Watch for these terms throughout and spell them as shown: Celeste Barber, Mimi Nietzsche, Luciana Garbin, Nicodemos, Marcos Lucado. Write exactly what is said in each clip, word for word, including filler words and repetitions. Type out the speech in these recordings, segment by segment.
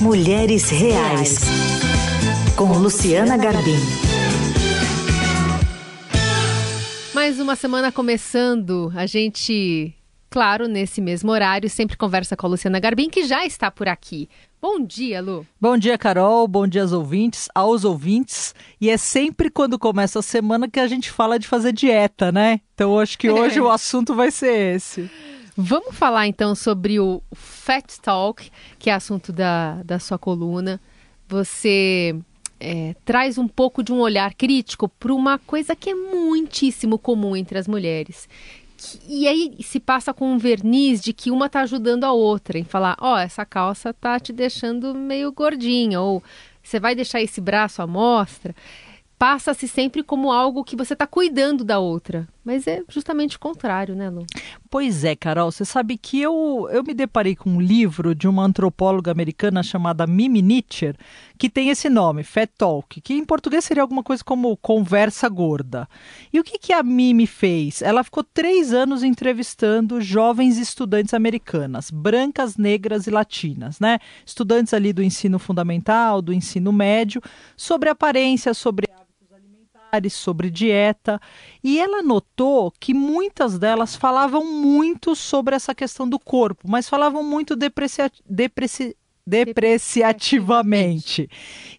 Mulheres Reais, com Luciana Garbin. Mais uma semana começando, a gente, claro, nesse mesmo horário, sempre conversa com a Luciana Garbin, que já está por aqui. Bom dia, Lu. Bom dia, Carol. Bom dia aos ouvintes, aos ouvintes. E é sempre quando começa a semana que a gente fala de fazer dieta, né? Então, acho que hoje o assunto vai ser esse. Vamos falar, então, sobre o Fat Talk, que é assunto da, da sua coluna. Você é, traz um pouco de um olhar crítico para uma coisa que é muitíssimo comum entre as mulheres. Que, e aí se passa com um verniz de que uma está ajudando a outra em falar, ó, oh, essa calça tá te deixando meio gordinha, ou você vai deixar esse braço à mostra. Passa-se sempre como algo que você está cuidando da outra. Mas é justamente o contrário, né, Lu? Pois é, Carol. Você sabe que eu, eu me deparei com um livro de uma antropóloga americana chamada Mimi Nietzsche, que tem esse nome, Fat Talk, que em português seria alguma coisa como conversa gorda. E o que, que a Mimi fez? Ela ficou três anos entrevistando jovens estudantes americanas, brancas, negras e latinas, né? Estudantes ali do ensino fundamental, do ensino médio, sobre aparência, sobre sobre dieta, e ela notou que muitas delas falavam muito sobre essa questão do corpo, mas falavam muito deprecia... depreci... depreciativamente.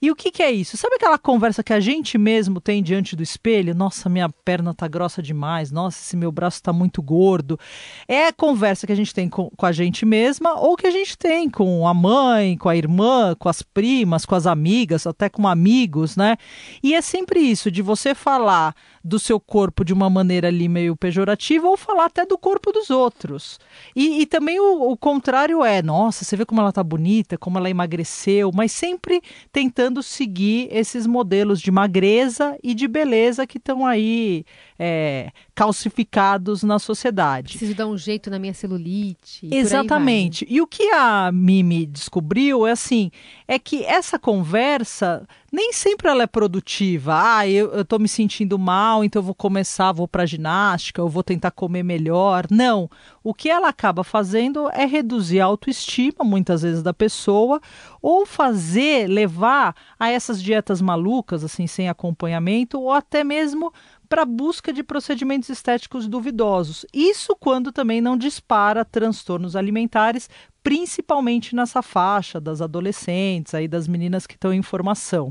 E o que, que é isso? Sabe aquela conversa que a gente mesmo tem diante do espelho? Nossa, minha perna tá grossa demais, nossa, esse meu braço tá muito gordo. É a conversa que a gente tem com, com a gente mesma, ou que a gente tem com a mãe, com a irmã, com as primas, com as amigas, até com amigos, né? E é sempre isso, de você falar do seu corpo de uma maneira ali meio pejorativa, ou falar até do corpo dos outros. E, e também o, o contrário é, nossa, você vê como ela tá bonita, como ela emagreceu, mas sempre tentando seguir esses modelos de magreza e de beleza que estão aí é, calcificados na sociedade. Preciso dar um jeito na minha celulite. Exatamente. E o que a Mimi descobriu é assim, é que essa conversa nem sempre ela é produtiva. Ah, eu, eu tô me sentindo mal, então eu vou começar, vou pra ginástica, eu vou tentar comer melhor. Não. O que ela acaba fazendo é reduzir a autoestima, muitas vezes, da pessoa, ou fazer, levar a essas dietas malucas, assim, sem acompanhamento, ou até mesmo para busca de procedimentos estéticos duvidosos. Isso quando também não dispara transtornos alimentares, principalmente nessa faixa das adolescentes, aí das meninas que estão em formação.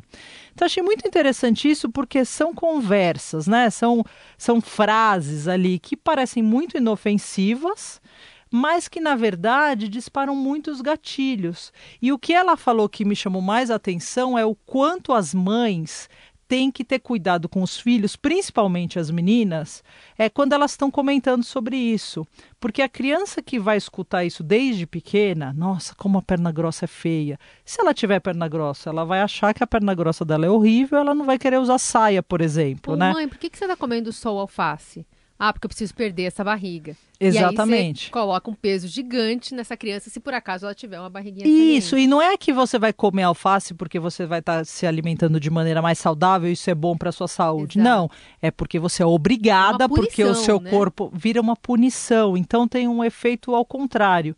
Então, achei muito interessante isso, porque são conversas, né? São, são frases ali que parecem muito inofensivas, mas que, na verdade, disparam muitos gatilhos. E o que ela falou que me chamou mais a atenção é o quanto as mães tem que ter cuidado com os filhos, principalmente as meninas, é quando elas estão comentando sobre isso. Porque a criança que vai escutar isso desde pequena, nossa, como a perna grossa é feia. Se ela tiver perna grossa, ela vai achar que a perna grossa dela é horrível, ela não vai querer usar saia, por exemplo, né? Mãe, por que que você está comendo só o alface? Ah, porque eu preciso perder essa barriga. Exatamente. E aí você coloca um peso gigante nessa criança, se por acaso ela tiver uma barriguinha diferente. Isso, e não é que você vai comer alface porque você vai estar tá se alimentando de maneira mais saudável, isso é bom para sua saúde. Exato. Não, é porque você é obrigada, é punição, porque o seu né? corpo vira uma punição. Então tem um efeito ao contrário.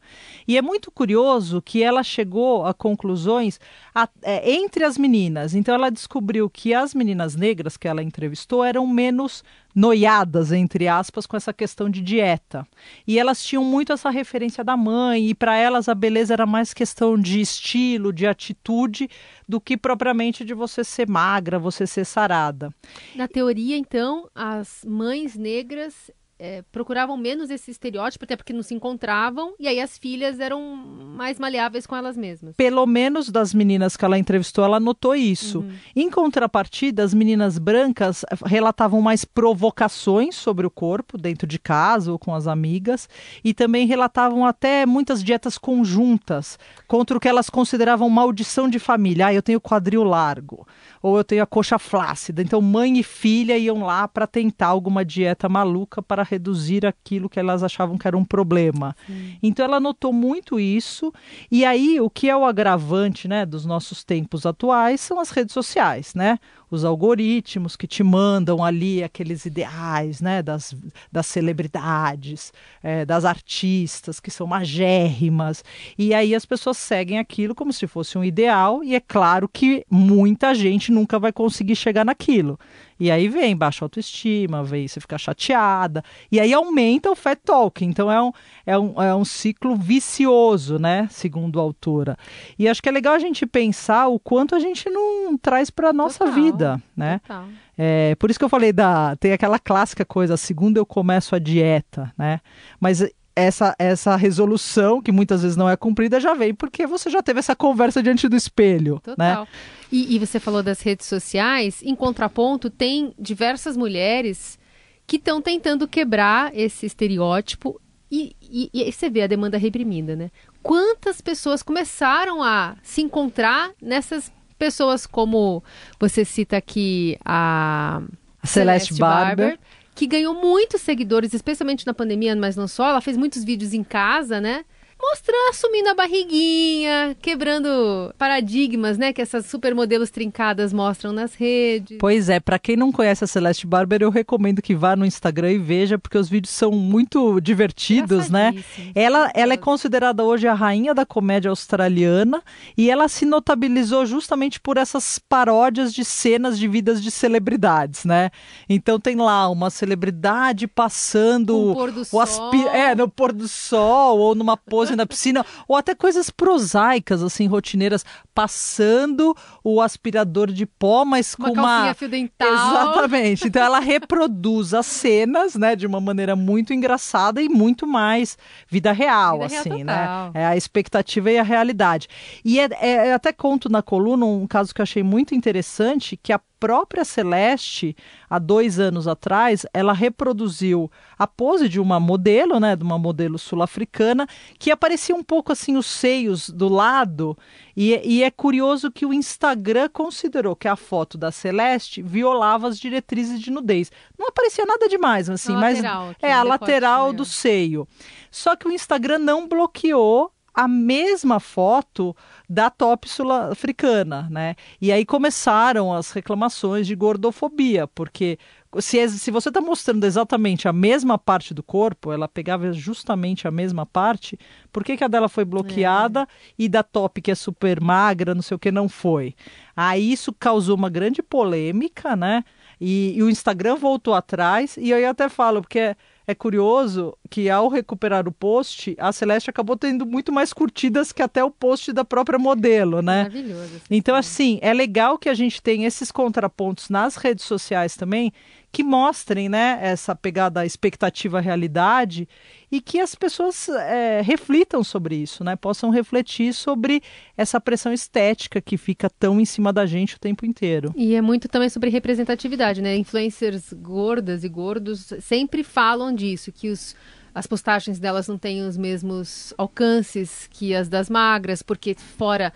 E é muito curioso que ela chegou a conclusões a, é, entre as meninas. Então ela descobriu que as meninas negras que ela entrevistou eram menos noiadas, entre aspas, com essa questão de dieta. E elas tinham muito essa referência da mãe, e para elas a beleza era mais questão de estilo, de atitude, do que propriamente de você ser magra, você ser sarada. Na teoria, então, as mães negras é, procuravam menos esse estereótipo, até porque não se encontravam, e aí as filhas eram mais maleáveis com elas mesmas. Pelo menos das meninas que ela entrevistou, ela notou isso. Uhum. Em contrapartida, as meninas brancas relatavam mais provocações sobre o corpo, dentro de casa ou com as amigas, e também relatavam até muitas dietas conjuntas, contra o que elas consideravam maldição de família. Ah, eu tenho quadril largo, ou eu tenho a coxa flácida. Então, mãe e filha iam lá para tentar alguma dieta maluca para reduzir aquilo que elas achavam que era um problema. Sim. Então ela notou muito isso, e aí o que é o agravante, né, dos nossos tempos atuais são as redes sociais, né? os algoritmos que te mandam ali aqueles ideais, né, das, das celebridades, é, das artistas que são magérrimas, e aí as pessoas seguem aquilo como se fosse um ideal, e é claro que muita gente nunca vai conseguir chegar naquilo. E aí vem baixa autoestima, vem você ficar chateada, e aí aumenta o fat talk. Então é um, é um, é um ciclo vicioso, né, segundo a autora. E acho que é legal a gente pensar o quanto a gente não traz para a nossa total, vida, né? Total. É, por isso que eu falei da... Tem aquela clássica coisa, segunda eu começo a dieta, né? Mas... Essa, essa resolução, que muitas vezes não é cumprida, já vem porque você já teve essa conversa diante do espelho. Total. Né? E, e você falou das redes sociais. Em contraponto, tem diversas mulheres que estão tentando quebrar esse estereótipo. E, e, e aí você vê a demanda reprimida, né? Quantas pessoas começaram a se encontrar nessas pessoas, como você cita aqui a, a Celeste, Celeste Barber. Barber. Que ganhou muitos seguidores, especialmente na pandemia, mas não só. Ela fez muitos vídeos em casa, né? Mostrando, assumindo a barriguinha, quebrando paradigmas, né? Que essas supermodelos trincadas mostram nas redes. Pois é, pra quem não conhece a Celeste Barber, eu recomendo que vá no Instagram e veja, porque os vídeos são muito divertidos, né? Ela, ela é considerada hoje a rainha da comédia australiana, e ela se notabilizou justamente por essas paródias de cenas de vidas de celebridades, né? Então tem lá uma celebridade passando... o aspi... É, no pôr do sol, ou numa pose na piscina, ou até coisas prosaicas, assim, rotineiras, passando o aspirador de pó, mas uma com uma... Uma calcinha fio dental. Exatamente. Então ela reproduz as cenas, né, de uma maneira muito engraçada e muito mais vida real, vida assim, real né? É a expectativa e a realidade. E é, é, eu até conto na coluna um caso que eu achei muito interessante, que a própria Celeste, há dois anos atrás, ela reproduziu a pose de uma modelo, né, de uma modelo sul-africana, que aparecia um pouco assim os seios do lado, e, e é curioso que o Instagram considerou que a foto da Celeste violava as diretrizes de nudez. Não aparecia nada demais, assim, a mas lateral, é a lateral do seio. Só que o Instagram não bloqueou a mesma foto da top sul-africana, né? E aí começaram as reclamações de gordofobia, porque se, se você está mostrando exatamente a mesma parte do corpo, ela pegava justamente a mesma parte, por que que a dela foi bloqueada é. e da top, que é super magra, não sei o que, não foi? Aí isso causou uma grande polêmica, né? E, e o Instagram voltou atrás, e eu até falo, porque... É curioso que ao recuperar o post, a Celeste acabou tendo muito mais curtidas que até o post da própria modelo, né? Maravilhoso. Então, assim, é legal que a gente tenha esses contrapontos nas redes sociais também, que mostrem, né, essa pegada expectativa-realidade, e que as pessoas é, reflitam sobre isso, né? Possam refletir sobre essa pressão estética que fica tão em cima da gente o tempo inteiro. E é muito também sobre representatividade, né? Influencers gordas e gordos sempre falam disso, que os, as postagens delas não têm os mesmos alcances que as das magras, porque fora,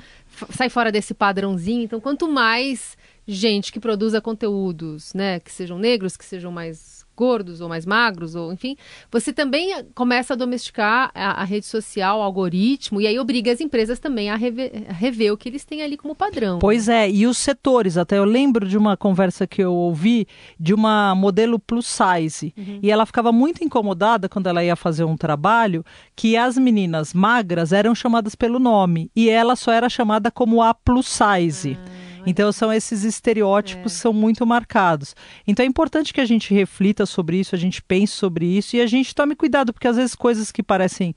sai fora desse padrãozinho. Então, quanto mais gente que produza conteúdos, né, que sejam negros, que sejam mais gordos ou mais magros, ou enfim, você também começa a domesticar a, a rede social, o algoritmo, e aí obriga as empresas também a rever, a rever o que eles têm ali como padrão. Pois é, e os setores, até eu lembro de uma conversa que eu ouvi de uma modelo plus size, uhum. e ela ficava muito incomodada quando ela ia fazer um trabalho, que as meninas magras eram chamadas pelo nome, e ela só era chamada como a plus size. Ah. Então são esses estereótipos é. são muito marcados. Então é importante que a gente reflita sobre isso, a gente pense sobre isso e a gente tome cuidado, porque às vezes coisas que parecem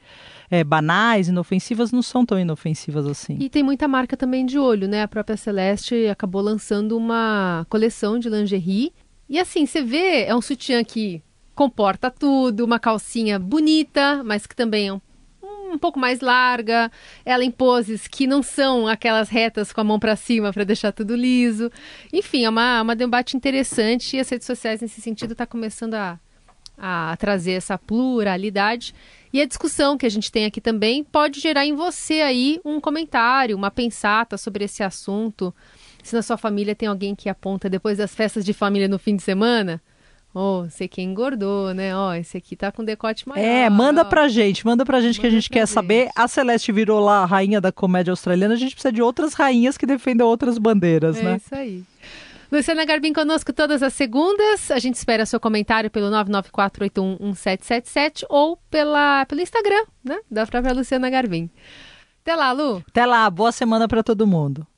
é, banais, inofensivas, não são tão inofensivas assim. E tem muita marca também de olho, né? A própria Celeste acabou lançando uma coleção de lingerie. E assim, você vê, é um sutiã que comporta tudo, uma calcinha bonita, mas que também é um um pouco mais larga, ela em poses que não são aquelas retas com a mão para cima para deixar tudo liso. Enfim, é uma, uma debate interessante, e as redes sociais nesse sentido tá começando a, a trazer essa pluralidade. E a discussão que a gente tem aqui também pode gerar em você aí um comentário, uma pensata sobre esse assunto. Se na sua família tem alguém que aponta depois das festas de família no fim de semana... Oh, esse aqui engordou, né? Ó, oh, esse aqui tá com decote maior. É, manda ó. pra gente, manda pra gente manda que a gente quer gente. saber. A Celeste virou lá a rainha da comédia australiana, a gente precisa de outras rainhas que defendam outras bandeiras, é né? É isso aí. Luciana Garbin conosco todas as segundas. A gente espera seu comentário pelo nove nove quatro oito um um sete sete sete ou pela, pelo Instagram, né? Da própria Luciana Garbin. Até lá, Lu. Até lá. Boa semana para todo mundo.